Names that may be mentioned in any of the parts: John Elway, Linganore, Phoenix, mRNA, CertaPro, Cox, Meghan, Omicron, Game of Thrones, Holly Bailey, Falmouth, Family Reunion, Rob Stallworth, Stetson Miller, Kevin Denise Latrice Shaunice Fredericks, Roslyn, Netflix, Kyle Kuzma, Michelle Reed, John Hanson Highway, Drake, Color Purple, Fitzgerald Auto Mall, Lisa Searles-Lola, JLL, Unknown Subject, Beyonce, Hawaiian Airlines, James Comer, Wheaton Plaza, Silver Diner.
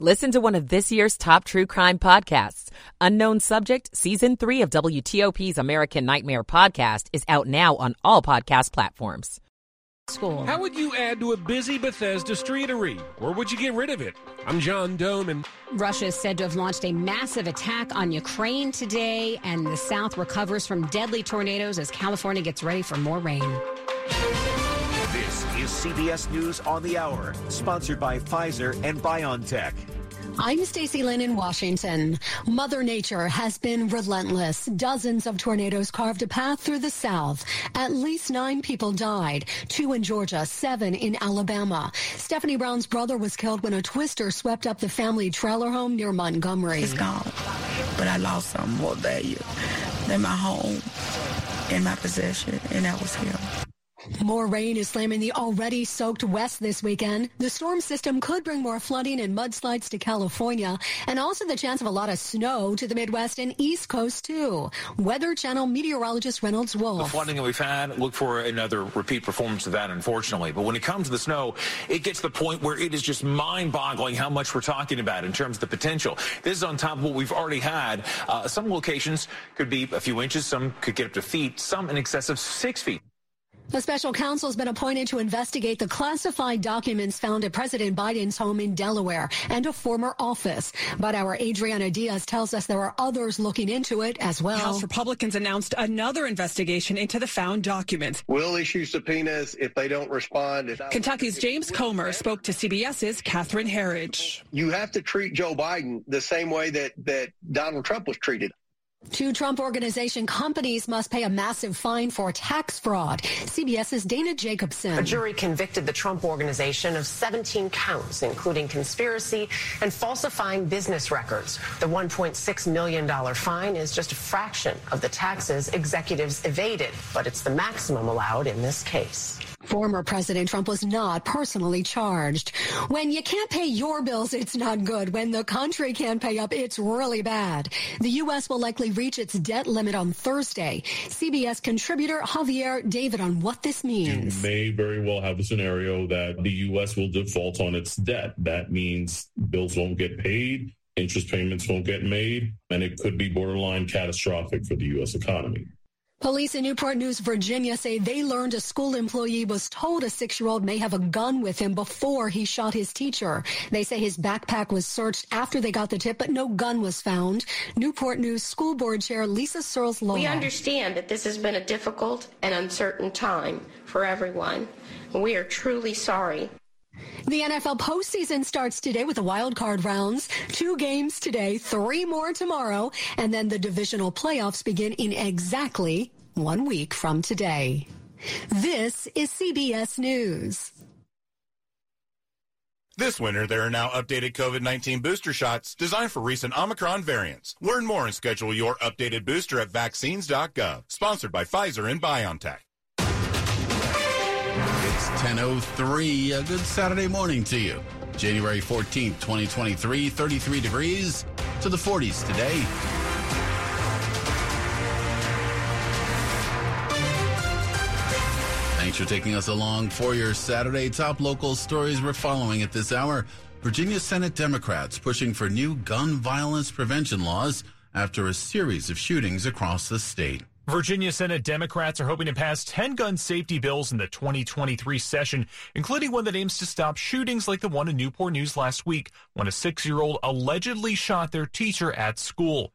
Listen to one of this year's top true crime podcasts. Unknown Subject, Season 3 of WTOP's American Nightmare podcast is out now on all podcast platforms. School. How would you add to a busy Bethesda streetery? Or would you get rid of it? I'm John Doman. Russia is said to have launched a massive attack on Ukraine today, and the South recovers from deadly tornadoes as California gets ready for more rain. This is CBS News on the Hour, sponsored by Pfizer and BioNTech. I'm Stacy Lynn in Washington. Mother Nature has been relentless. Dozens of tornadoes carved a path through the South. At least 9 people died, 2 in Georgia, 7 in Alabama. Stephanie Brown's brother was killed when a twister swept up the family trailer home near Montgomery. It's gone, but I lost something more valuable than my home and my possession, and that was him. More rain is slamming the already soaked West this weekend. The storm system could bring more flooding and mudslides to California, and also the chance of a lot of snow to the Midwest and East Coast, too. Weather Channel meteorologist Reynolds Wolf. The flooding that we've had, look for another repeat performance of that, unfortunately. But when it comes to the snow, it gets to the point where it is just mind-boggling how much we're talking about in terms of the potential. This is on top of what we've already had. Some locations could be a few inches, some could get up to feet, some in excess of 6 feet. A special counsel has been appointed to investigate the classified documents found at President Biden's home in Delaware and a former office. But our Adriana Diaz tells us there are others looking into it as well. House Republicans announced another investigation into the found documents. We'll issue subpoenas if they don't respond. Kentucky's James Comer spoke to CBS's Catherine Herridge. You have to treat Joe Biden the same way that Donald Trump was treated. 2 Trump Organization companies must pay a massive fine for tax fraud. CBS's Dana Jacobson. A jury convicted the Trump Organization of 17 counts, including conspiracy and falsifying business records. The $1.6 million fine is just a fraction of the taxes executives evaded, but it's the maximum allowed in this case. Former President Trump was not personally charged. When you can't pay your bills, it's not good. When the country can't pay up, it's really bad. The U.S. will likely reach its debt limit on Thursday. CBS contributor Javier David on what this means. You may very well have a scenario that the U.S. will default on its debt. That means bills won't get paid, interest payments won't get made, and it could be borderline catastrophic for the U.S. economy. Police in Newport News, Virginia, say they learned a school employee was told a 6-year-old may have a gun with him before he shot his teacher. They say his backpack was searched after they got the tip, but no gun was found. Newport News School Board Chair Lisa Searles-Lola. We understand that this has been a difficult and uncertain time for everyone. We are truly sorry. The NFL postseason starts today with the wild card rounds. 2 games today, 3 more tomorrow, and then the divisional playoffs begin in exactly 1 week from today. This is CBS News. This winter, there are now updated COVID-19 booster shots designed for recent Omicron variants. Learn more and schedule your updated booster at vaccines.gov. Sponsored by Pfizer and BioNTech. 10:03, a good Saturday morning to you. January 14th, 2023, 33 degrees to the 40s today. Thanks for taking us along for your Saturday. Top local stories we're following at this hour. Virginia Senate Democrats pushing for new gun violence prevention laws after a series of shootings across the state. Virginia Senate Democrats are hoping to pass 10 gun safety bills in the 2023 session, including one that aims to stop shootings like the one in Newport News last week when a 6-year-old allegedly shot their teacher at school.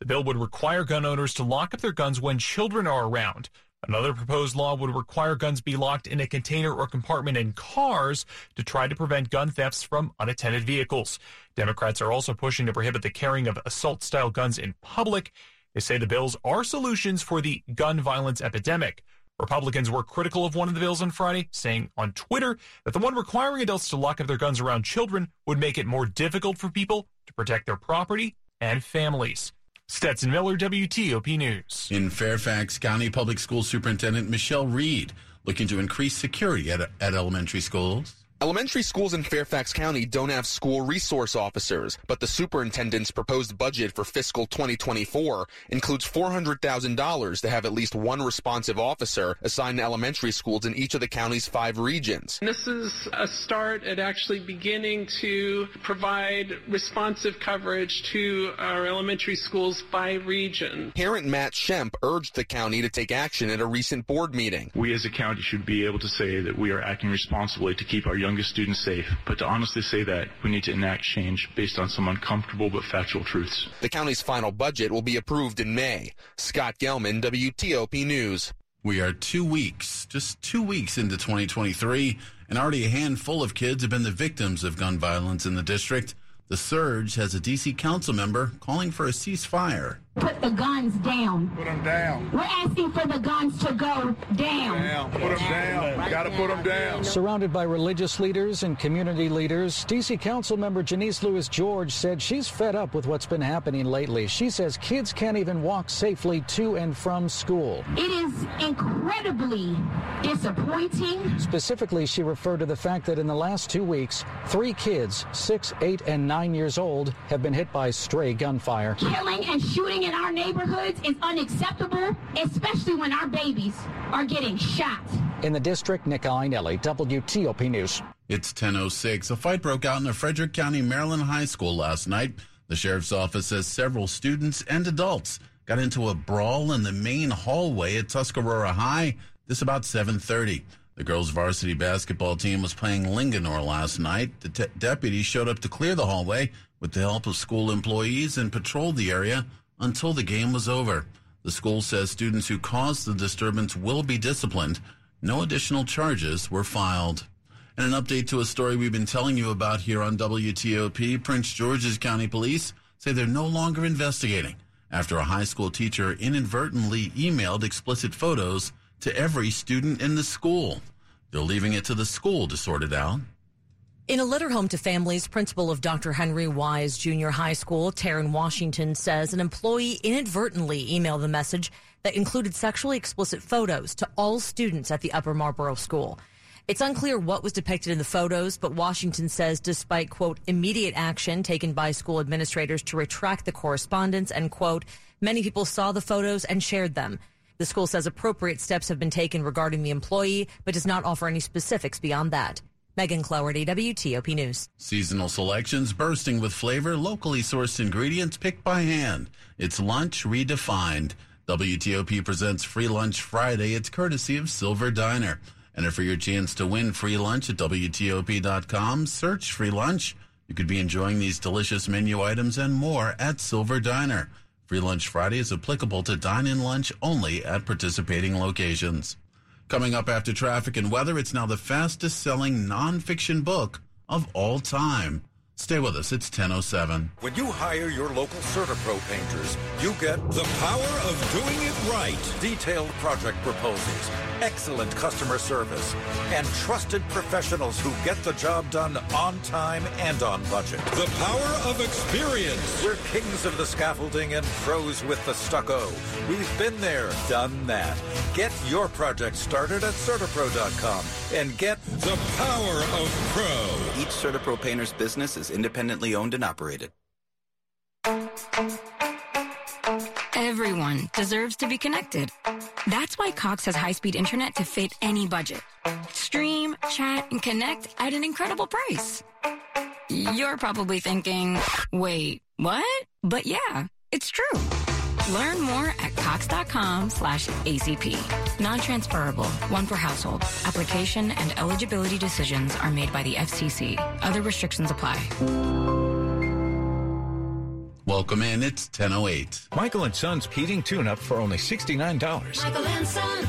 The bill would require gun owners to lock up their guns when children are around. Another proposed law would require guns be locked in a container or compartment in cars to try to prevent gun thefts from unattended vehicles. Democrats are also pushing to prohibit the carrying of assault-style guns in public. They say the bills are solutions for the gun violence epidemic. Republicans were critical of one of the bills on Friday, saying on Twitter that the one requiring adults to lock up their guns around children would make it more difficult for people to protect their property and families. Stetson Miller, WTOP News. In Fairfax County, Public School Superintendent Michelle Reed looking to increase security at elementary schools. Elementary schools in Fairfax County don't have school resource officers, but the superintendent's proposed budget for fiscal 2024 includes $400,000 to have at least one responsive officer assigned to elementary schools in each of the county's 5 regions. This is a start at actually beginning to provide responsive coverage to our elementary schools by region. Parent Matt Shemp urged the county to take action at a recent board meeting. We as a county should be able to say that we are acting responsibly to keep our youngest students safe, but to honestly say that, we need to enact change based on some uncomfortable but factual truths. The county's final budget will be approved in May. Scott Gelman, WTOP News. We are 2 weeks, just 2 weeks into 2023, and already a handful of kids have been the victims of gun violence in the district. The surge has a D.C. council member calling for a ceasefire. Put the guns down. Put them down. We're asking for the guns to go down. Put them down. Right. Gotta put them down. Surrounded by religious leaders and community leaders, D.C. council member Janice Lewis-George said she's fed up with what's been happening lately. She says kids can't even walk safely to and from school. It is incredibly disappointing. Specifically, she referred to the fact that in the last 2 weeks, 3 kids, 6, 8, and 9 years old, have been hit by stray gunfire. Killing and shooting in our neighborhoods is unacceptable, especially when our babies are getting shot. In the district, Nick Ainelli, WTOP News. It's 10:06. A fight broke out in a Frederick County, Maryland high school last night. The sheriff's office says several students and adults got into a brawl in the main hallway at Tuscarora High. This about 7:30. The girls' varsity basketball team was playing Linganore last night. The deputies showed up to clear the hallway with the help of school employees and patrolled the area until the game was over. The school says students who caused the disturbance will be disciplined. No additional charges were filed. And an update to a story we've been telling you about here on WTOP, Prince George's County Police say they're no longer investigating after a high school teacher inadvertently emailed explicit photos to every student in the school. They're leaving it to the school to sort it out. In a letter home to families, principal of Dr. Henry Wise Junior High School, Taryn Washington, says an employee inadvertently emailed the message that included sexually explicit photos to all students at the Upper Marlboro School. It's unclear what was depicted in the photos, but Washington says despite, quote, immediate action taken by school administrators to retract the correspondence, and, quote, many people saw the photos and shared them. The school says appropriate steps have been taken regarding the employee, but does not offer any specifics beyond that. Meghan Cloherty, WTOP News. Seasonal selections bursting with flavor, locally sourced ingredients picked by hand. It's lunch redefined. WTOP presents Free Lunch Friday. It's courtesy of Silver Diner. Enter for your chance to win free lunch at WTOP.com. Search free lunch. You could be enjoying these delicious menu items and more at Silver Diner. Free Lunch Friday is applicable to dine-in lunch only at participating locations. Coming up after traffic and weather, it's now the fastest-selling nonfiction book of all time. Stay with us. It's 10:07. When you hire your local CertaPro painters, you get the power of doing it right. Detailed project proposals, excellent customer service, and trusted professionals who get the job done on time and on budget. The power of experience. We're kings of the scaffolding and pros with the stucco. We've been there, done that. Get your project started at CertaPro.com and get the power of pro. Each CertaPro painter's business is independently owned and operated. Everyone deserves to be connected. That's why Cox has high-speed internet to fit any budget. Stream, chat, and connect at an incredible price. You're probably thinking, wait, what? But yeah, it's true. Learn more at cox.com/ACP. Non-transferable, one per household. Application and eligibility decisions are made by the FCC. Other restrictions apply. Welcome in. It's 10:08. Michael & Son's heating tune-up for only $69. Michael & Son.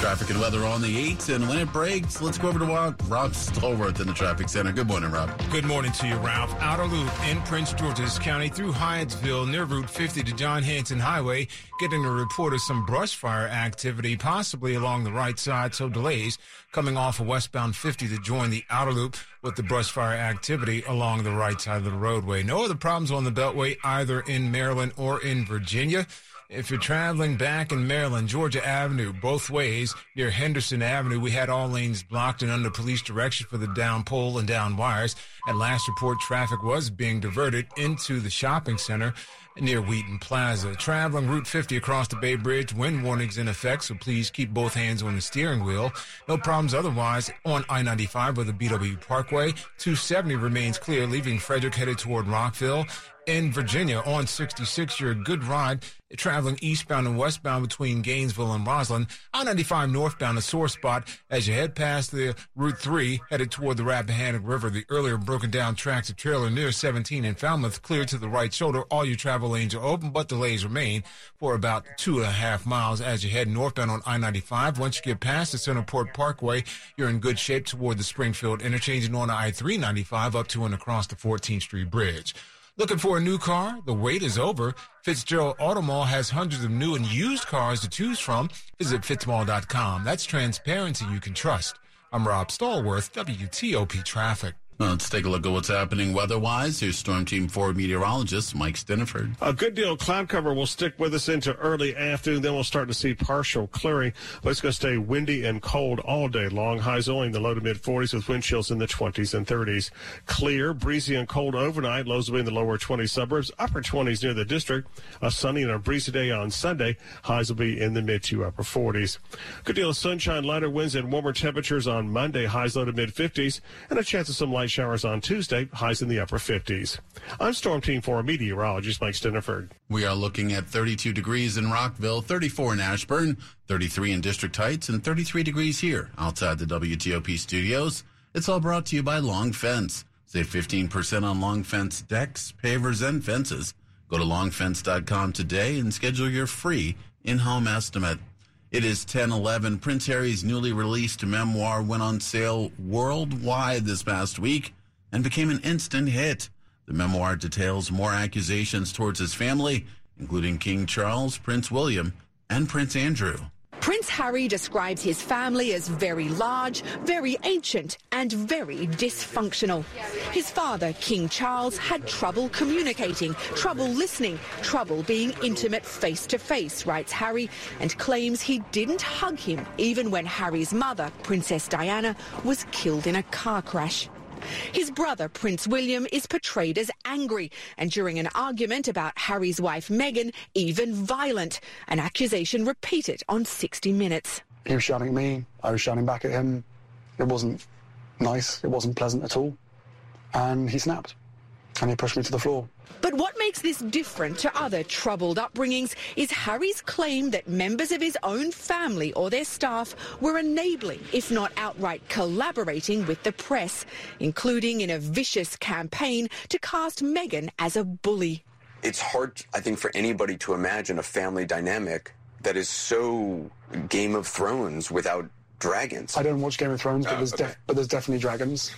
Traffic and weather on the 8s, and when it breaks, let's go over to Rob Stallworth in the traffic center. Good morning, Rob. Good morning to you, Ralph. Outer Loop in Prince George's County through Hyattsville near Route 50 to John Hanson Highway, getting a report of some brush fire activity, possibly along the right side, so delays coming off of westbound 50 to join the Outer Loop with the brush fire activity along the right side of the roadway. No other problems on the Beltway either in Maryland or in Virginia. If you're traveling back in Maryland, Georgia Avenue, both ways, near Henderson Avenue, we had all lanes blocked and under police direction for the down pole and down wires. At last report, traffic was being diverted into the shopping center near Wheaton Plaza. Traveling Route 50 across the Bay Bridge, wind warnings in effect, so please keep both hands on the steering wheel. No problems otherwise on I-95 or the BW Parkway. 270 remains clear, leaving Frederick headed toward Rockville. In Virginia, on 66, you're a good ride traveling eastbound and westbound between Gainesville and Roslyn. I-95 northbound, a sore spot as you head past the Route 3, headed toward the Rappahannock River. The earlier broken down tracks of trailer near 17 in Falmouth clear to the right shoulder. All your travel lanes are open, but delays remain for about 2.5 miles as you head northbound on I-95. Once you get past the Centerport Parkway, you're in good shape toward the Springfield Interchange and on I-395 up to and across the 14th Street Bridge. Looking for a new car? The wait is over. Fitzgerald Auto Mall has hundreds of new and used cars to choose from. Visit fitzmall.com. That's transparency you can trust. I'm Rob Stallworth, WTOP Traffic. Well, let's take a look at what's happening weather-wise. Here's Storm Team 4 meteorologist Mike Stiniford. A good deal of cloud cover will stick with us into early afternoon. Then we'll start to see partial clearing. But it's going to stay windy and cold all day long. Highs only in the low to mid-40s with wind chills in the 20s and 30s. Clear, breezy, and cold overnight. Lows will be in the lower 20 suburbs, upper 20s near the district. A sunny and a breezy day on Sunday. Highs will be in the mid to upper 40s. Good deal of sunshine, lighter winds, and warmer temperatures on Monday. Highs low to mid-50s. And a chance of some light showers on Tuesday, highs in the upper 50s. I'm Storm Team 4 meteorologist Mike Stiniford. We are looking at 32 degrees in Rockville, 34 in Ashburn, 33 in District Heights, and 33 degrees here outside the WTOP studios. It's all brought to you by Long Fence. Save 15% on Long Fence decks, pavers, and fences. Go to longfence.com today and schedule your free in-home estimate. It is 10:11. Prince Harry's newly released memoir went on sale worldwide this past week and became an instant hit. The memoir details more accusations towards his family, including King Charles, Prince William, and Prince Andrew. Prince Harry describes his family as very large, very ancient, and very dysfunctional. His father, King Charles, had trouble communicating, trouble listening, trouble being intimate face-to-face, writes Harry, and claims he didn't hug him even when Harry's mother, Princess Diana, was killed in a car crash. His brother, Prince William, is portrayed as angry and during an argument about Harry's wife, Meghan, even violent, an accusation repeated on 60 Minutes. He was shouting at me, I was shouting back at him. It wasn't nice, it wasn't pleasant at all, and he snapped and he pushed me to the floor. But what makes this different to other troubled upbringings is Harry's claim that members of his own family or their staff were enabling, if not outright collaborating with the press, including in a vicious campaign to cast Meghan as a bully. It's hard, I think, for anybody to imagine a family dynamic that is so Game of Thrones without dragons. I don't watch Game of Thrones, but there's definitely dragons.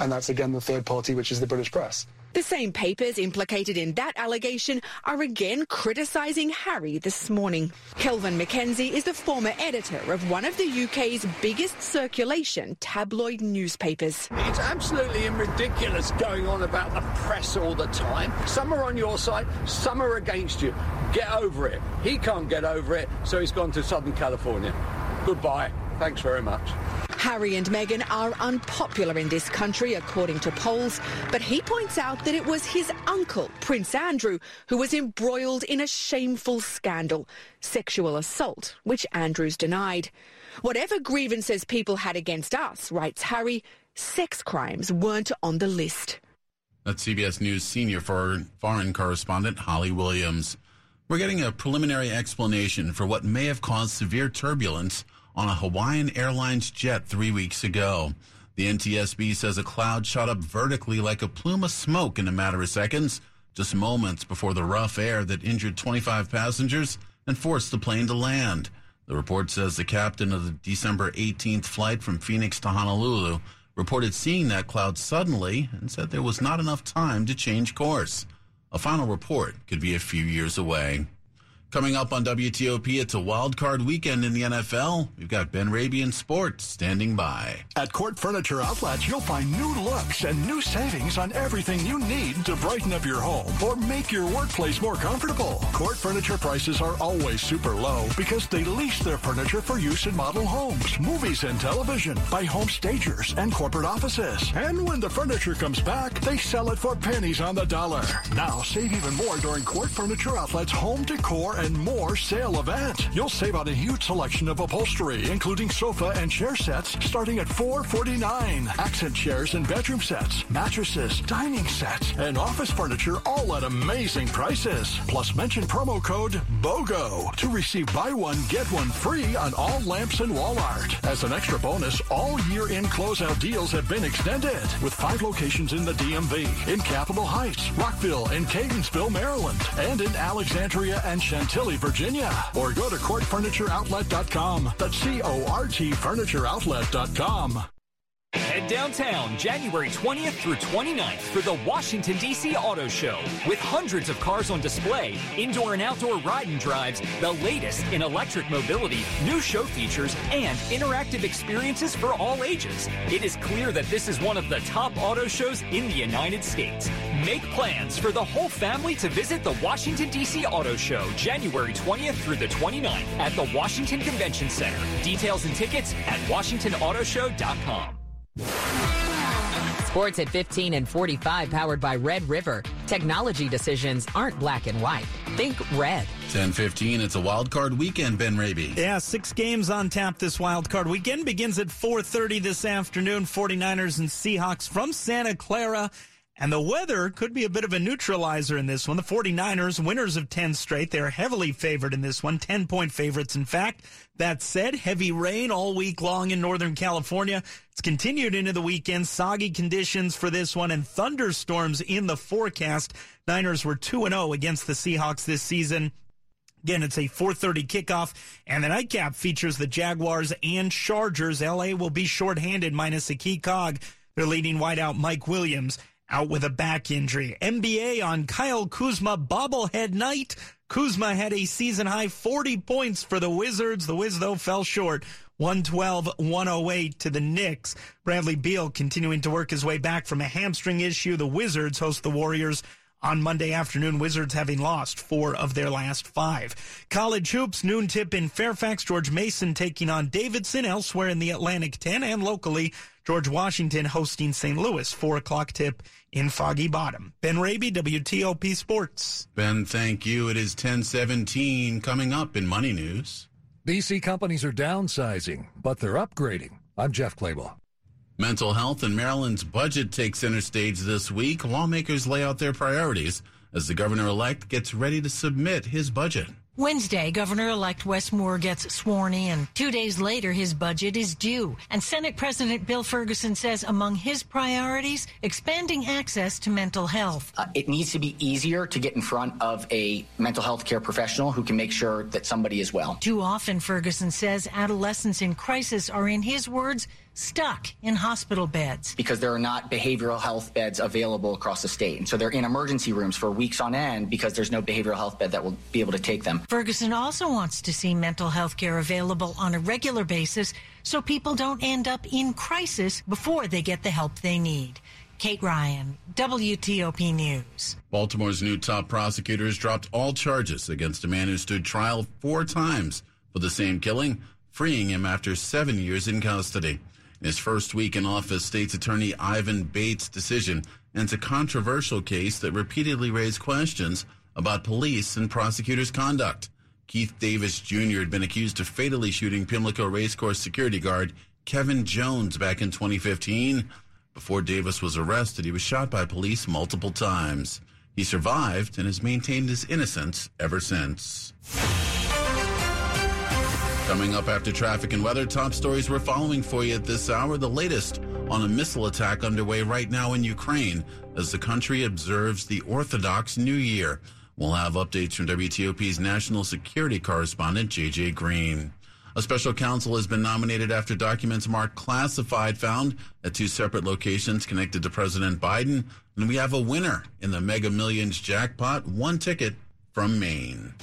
And that's, again, the third party, which is the British press. The same papers implicated in that allegation are again criticising Harry this morning. Kelvin McKenzie is the former editor of one of the UK's biggest circulation tabloid newspapers. It's absolutely ridiculous going on about the press all the time. Some are on your side, some are against you. Get over it. He can't get over it, so he's gone to Southern California. Goodbye. Thanks very much. Harry and Meghan are unpopular in this country, according to polls, but he points out that it was his uncle, Prince Andrew, who was embroiled in a shameful scandal, sexual assault, which Andrew's denied. Whatever grievances people had against us, writes Harry, sex crimes weren't on the list. That's CBS News senior foreign correspondent Holly Williams. We're getting a preliminary explanation for what may have caused severe turbulence on a Hawaiian Airlines jet 3 weeks ago. The NTSB says a cloud shot up vertically like a plume of smoke in a matter of seconds, just moments before the rough air that injured 25 passengers and forced the plane to land. The report says the captain of the December 18th flight from Phoenix to Honolulu reported seeing that cloud suddenly and said there was not enough time to change course. A final report could be a few years away. Coming up on WTOP, it's a wild card weekend in the NFL. We've got Ben Raby in sports standing by. At Court Furniture Outlet, you'll find new looks and new savings on everything you need to brighten up your home or make your workplace more comfortable. Court Furniture prices are always super low because they lease their furniture for use in model homes, movies and television, by home stagers and corporate offices. And when the furniture comes back, they sell it for pennies on the dollar. Now save even more during Court Furniture Outlet's Home Decor and More sale event. You'll save on a huge selection of upholstery, including sofa and chair sets, starting at $449. Accent chairs and bedroom sets, mattresses, dining sets, and office furniture, all at amazing prices. Plus, mention promo code BOGO to receive buy one, get one free on all lamps and wall art. As an extra bonus, all year-end closeout deals have been extended with 5 locations in the DMV, in Capitol Heights, Rockville, and Catonsville, Maryland, and in Alexandria and Chantilly, Virginia. Or go to CourtFurnitureOutlet.com. That's C-O-R-T FurnitureOutlet.com. Head downtown January 20th through 29th for the Washington, D.C. Auto Show. With hundreds of cars on display, indoor and outdoor ride and drives, the latest in electric mobility, new show features, and interactive experiences for all ages. It is clear that this is one of the top auto shows in the United States. Make plans for the whole family to visit the Washington, D.C. Auto Show January 20th through the 29th at the Washington Convention Center. Details and tickets at WashingtonAutoShow.com. Sports at 15 and 45, powered by Red River. Technology decisions aren't black and white. Think red. 10:15, it's a wild card weekend, Ben Raby. Yeah, 6 games on tap this wild card weekend. Begins at 4:30 this afternoon. 49ers and Seahawks from Santa Clara. And the weather could be a bit of a neutralizer in this one. The 49ers, winners of 10 straight, they're heavily favored in this one, 10-point favorites, in fact. That said, heavy rain all week long in Northern California. It's continued into the weekend, soggy conditions for this one, and thunderstorms in the forecast. Niners were 2-0 against the Seahawks this season. Again, it's a 4:30 kickoff, and the nightcap features the Jaguars and Chargers. L.A. will be shorthanded minus a key cog. Their leading wideout, Mike Williams, out with a back injury. NBA on Kyle Kuzma bobblehead night. Kuzma had a season-high 40 points for the Wizards. The Wiz, though, fell short, 112-108 to the Knicks. Bradley Beal continuing to work his way back from a hamstring issue. The Wizards host the Warriors on Monday afternoon. Wizards having lost 4 of their last 5. College hoops, noon tip in Fairfax. George Mason taking on Davidson. Elsewhere in the Atlantic 10 and locally, George Washington hosting St. Louis, 4 o'clock tip in Foggy Bottom. Ben Raby, WTOP Sports. Ben, thank you. It is 10:17. Coming up in Money News. BC companies are downsizing, but they're upgrading. I'm Jeff Claybaugh. Mental health and Maryland's budget takes center stage this week. Lawmakers lay out their priorities as the governor-elect gets ready to submit his budget. Wednesday, Governor-elect Wes Moore gets sworn in. 2 days later, his budget is due. And Senate President Bill Ferguson says among his priorities, expanding access to mental health. It needs to be easier to get in front of a mental health care professional who can make sure that somebody is well. Too often, Ferguson says, adolescents in crisis are, in his words, stuck in hospital beds. Because there are not behavioral health beds available across the state. And so they're in emergency rooms for weeks on end because there's no behavioral health bed that will be able to take them. Ferguson also wants to see mental health care available on a regular basis so people don't end up in crisis before they get the help they need. Kate Ryan, WTOP News. Baltimore's new top prosecutors dropped all charges against a man who stood trial 4 times for the same killing, freeing him after 7 years in custody. In his first week in office, state's attorney Ivan Bates' decision ends a controversial case that repeatedly raised questions about police and prosecutors' conduct. Keith Davis Jr. had been accused of fatally shooting Pimlico Racecourse security guard Kevin Jones back in 2015. Before Davis was arrested, he was shot by police multiple times. He survived and has maintained his innocence ever since. Coming up after traffic and weather, top stories we're following for you at this hour. The latest on a missile attack underway right now in Ukraine as the country observes the Orthodox New Year. We'll have updates from WTOP's national security correspondent, J.J. Green. A special counsel has been nominated after documents marked classified found at 2 separate locations connected to President Biden. And we have a winner in the Mega Millions jackpot, 1 ticket from Maine.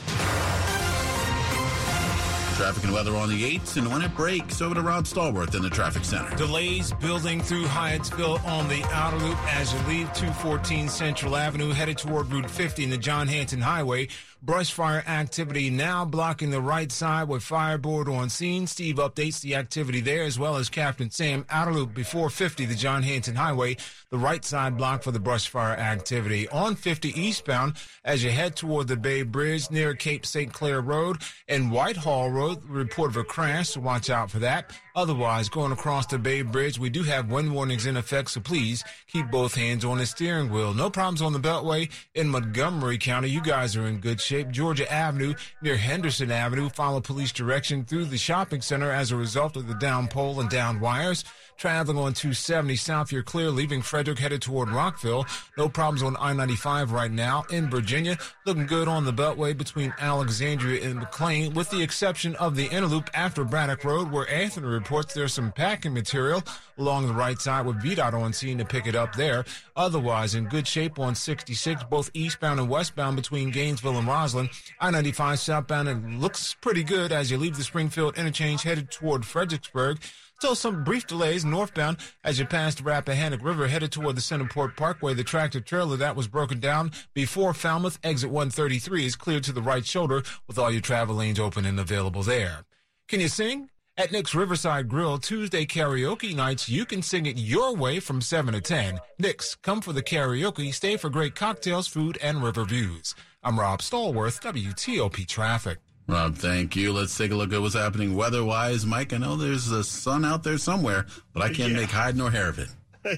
Traffic and weather on the 8th, and when it breaks, over to Rob Stallworth in the traffic center. Delays building through Hyattsville on the outer loop as you leave 214 Central Avenue, headed toward Route 50 in the John Hanson Highway. Brush fire activity now blocking the right side with fire board on scene. Steve updates the activity there, as well as Captain Sam. Outer loop before 50, the John Hanson Highway, the right side block for the brush fire activity. On 50 eastbound, as you head toward the Bay Bridge near Cape St. Clair Road and Whitehall Road, report of a crash, so watch out for that. Otherwise, going across the Bay Bridge, we do have wind warnings in effect, so please keep both hands on the steering wheel. No problems on the Beltway in Montgomery County. You guys are in good shape. Georgia Avenue near Henderson Avenue, follow police direction through the shopping center as a result of the down pole and down wires. Traveling on 270 south, you're clear, leaving Frederick, headed toward Rockville. No problems on I-95 right now. In Virginia, looking good on the Beltway between Alexandria and McLean, with the exception of the Interloop after Braddock Road, where Anthony reports there's some packing material along the right side with VDOT on scene to pick it up there. Otherwise, in good shape on 66, both eastbound and westbound between Gainesville and Roslyn. I-95 southbound, it looks pretty good as you leave the Springfield Interchange, headed toward Fredericksburg. Still some brief delays northbound as you pass the Rappahannock River, headed toward the Centerport Parkway. The tractor-trailer that was broken down before Falmouth, exit 133, is cleared to the right shoulder with all your travel lanes open and available there. Can you sing? At Nick's Riverside Grill, Tuesday karaoke nights, you can sing it your way from 7 to 10. Nick's, come for the karaoke, stay for great cocktails, food, and river views. I'm Rob Stallworth, WTOP Traffic. Rob, thank you. Let's take a look at what's happening weather-wise. Mike, I know there's the sun out there somewhere, but I can't make hide nor hair of it.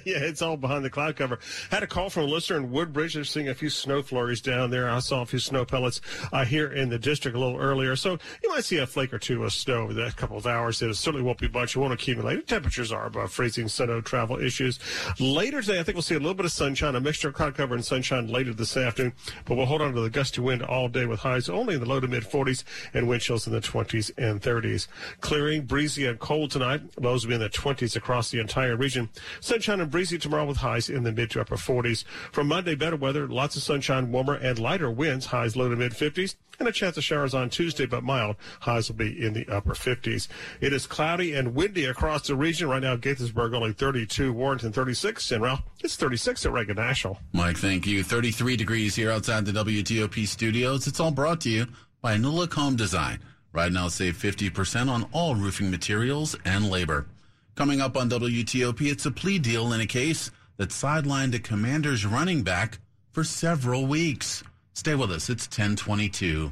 Yeah, it's all behind the cloud cover. Had a call from a listener in Woodbridge. They're seeing a few snow flurries down there. I saw a few snow pellets here in the district a little earlier. So you might see a flake or two of snow over the next couple of hours. It certainly won't be much. It won't accumulate. The temperatures are above freezing, so no travel issues. Later today, I think we'll see a little bit of sunshine, a mixture of cloud cover and sunshine later this afternoon. But we'll hold on to the gusty wind all day with highs only in the low to mid-40s and wind chills in the 20s and 30s. Clearing, breezy, and cold tonight. Lows will be in the 20s across the entire region. Sunshine and breezy tomorrow with highs in the mid to upper 40s. From Monday, better weather, lots of sunshine, warmer and lighter winds, highs low to mid 50s, and a chance of showers on Tuesday, but mild. Highs will be in the upper 50s. It is cloudy and windy across the region. Right now, Gaithersburg only 32, Warrenton 36, and Ralph, it's 36 at Reagan National. Mike, thank you. 33 degrees here outside the WTOP studios. It's all brought to you by Nullock Home Design. Right now, save 50% on all roofing materials and labor. Coming up on WTOP, it's a plea deal in a case that sidelined a Commanders running back for several weeks. Stay with us. It's 10:22.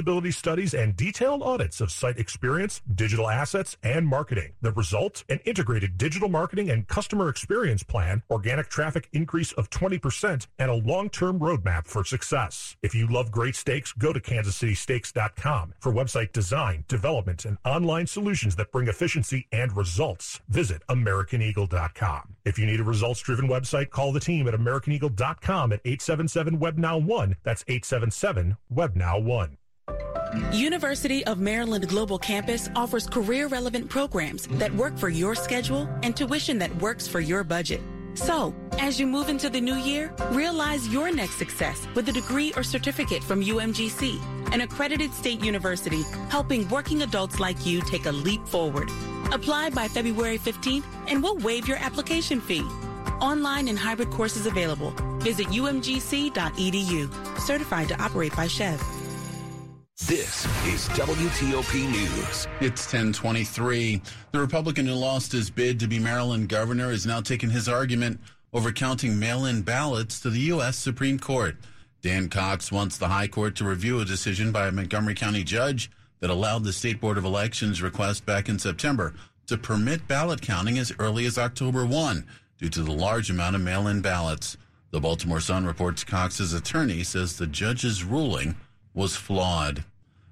studies and detailed audits of site experience, digital assets, and marketing. The result? An integrated digital marketing and customer experience plan, organic traffic increase of 20%, and a long-term roadmap for success. If you love great steaks, go to KansasCitySteaks.com for website design, development, and online solutions that bring efficiency and results. Visit AmericanEagle.com. If you need a results-driven website, call the team at AmericanEagle.com at 877-WEBNOW1. That's 877-WEBNOW1. University of Maryland Global Campus offers career-relevant programs that work for your schedule and tuition that works for your budget. So, as you move into the new year, realize your next success with a degree or certificate from UMGC, an accredited state university helping working adults like you take a leap forward. Apply by February 15th and we'll waive your application fee. Online and hybrid courses available. Visit umgc.edu. Certified to operate by CHEV. This is WTOP News. It's 10:23. The Republican who lost his bid to be Maryland governor is now taking his argument over counting mail-in ballots to the U.S. Supreme Court. Dan Cox wants the high court to review a decision by a Montgomery County judge that allowed the State Board of Elections request back in September to permit ballot counting as early as October 1 due to the large amount of mail-in ballots. The Baltimore Sun reports Cox's attorney says the judge's ruling was flawed.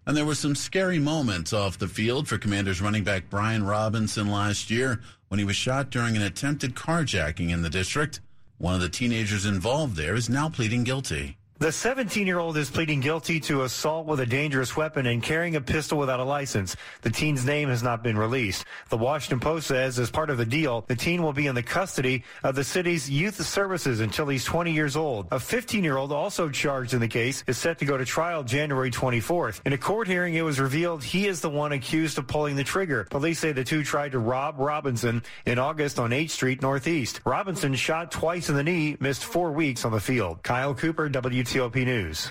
And there were some scary moments off the field for Commanders running back Brian Robinson last year when he was shot during an attempted carjacking in the district. One of the teenagers involved there is now pleading guilty. The 17-year-old is pleading guilty to assault with a dangerous weapon and carrying a pistol without a license. The teen's name has not been released. The Washington Post says, as part of the deal, the teen will be in the custody of the city's youth services until he's 20 years old. A 15-year-old also charged in the case is set to go to trial January 24th. In a court hearing, it was revealed he is the one accused of pulling the trigger. Police say the two tried to rob Robinson in August on 8th Street Northeast. Robinson shot twice in the knee, missed 4 weeks on the field. Kyle Cooper, WTOP News.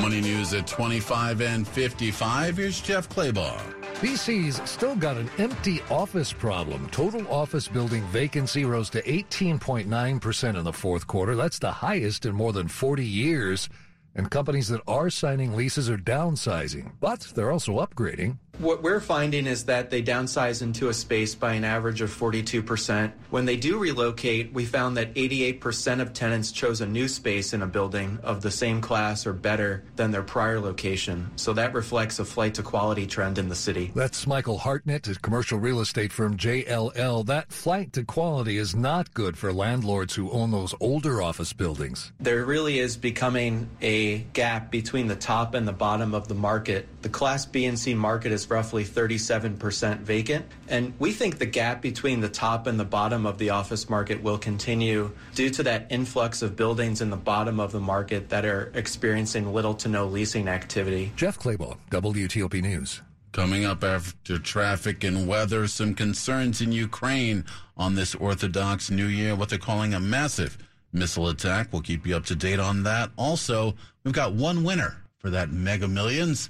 Money News at 25 and 55. Here's Jeff Claybaugh. BC's still got an empty office problem. Total office building vacancy rose to 18.9% in the fourth quarter. That's the highest in more than 40 years. And companies that are signing leases are downsizing, but they're also upgrading. What we're finding is that they downsize into a space by an average of 42%. When they do relocate, we found that 88% of tenants chose a new space in a building of the same class or better than their prior location. So that reflects a flight to quality trend in the city. That's Michael Hartnett at commercial real estate firm JLL. That flight to quality is not good for landlords who own those older office buildings. There really is becoming a gap between the top and the bottom of the market. The Class B and C market is roughly 37% vacant, and we think the gap between the top and the bottom of the office market will continue due to that influx of buildings in the bottom of the market that are experiencing little to no leasing activity. Jeff Claybaugh, WTOP News. Coming up after traffic and weather, some concerns in Ukraine on this Orthodox New Year, what they're calling a massive missile attack. We'll keep you up to date on that. Also, we've got one winner for that Mega Millions.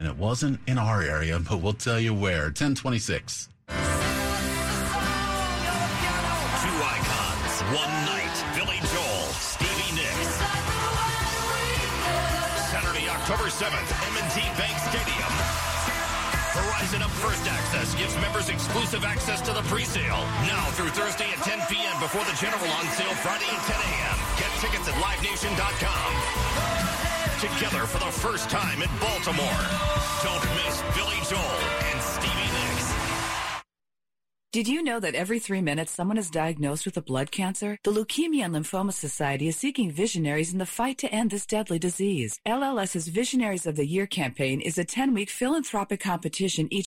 And it wasn't in our area, but we'll tell you where. 1026. Two icons, one night. Billy Joel, Stevie Nicks. Saturday, October 7th, M&T Bank Stadium. Verizon Up First Access gives members exclusive access to the presale. Now through Thursday at 10 p.m. before the general on sale Friday at 10 a.m. Get tickets at LiveNation.com. Together for the first time in Baltimore. Don't miss Billy Joel and Stevie Nicks. Did you know that every 3 minutes someone is diagnosed with a blood cancer? The Leukemia and Lymphoma Society is seeking visionaries in the fight to end this deadly disease. LLS's Visionaries of the Year campaign is a 10-week philanthropic competition each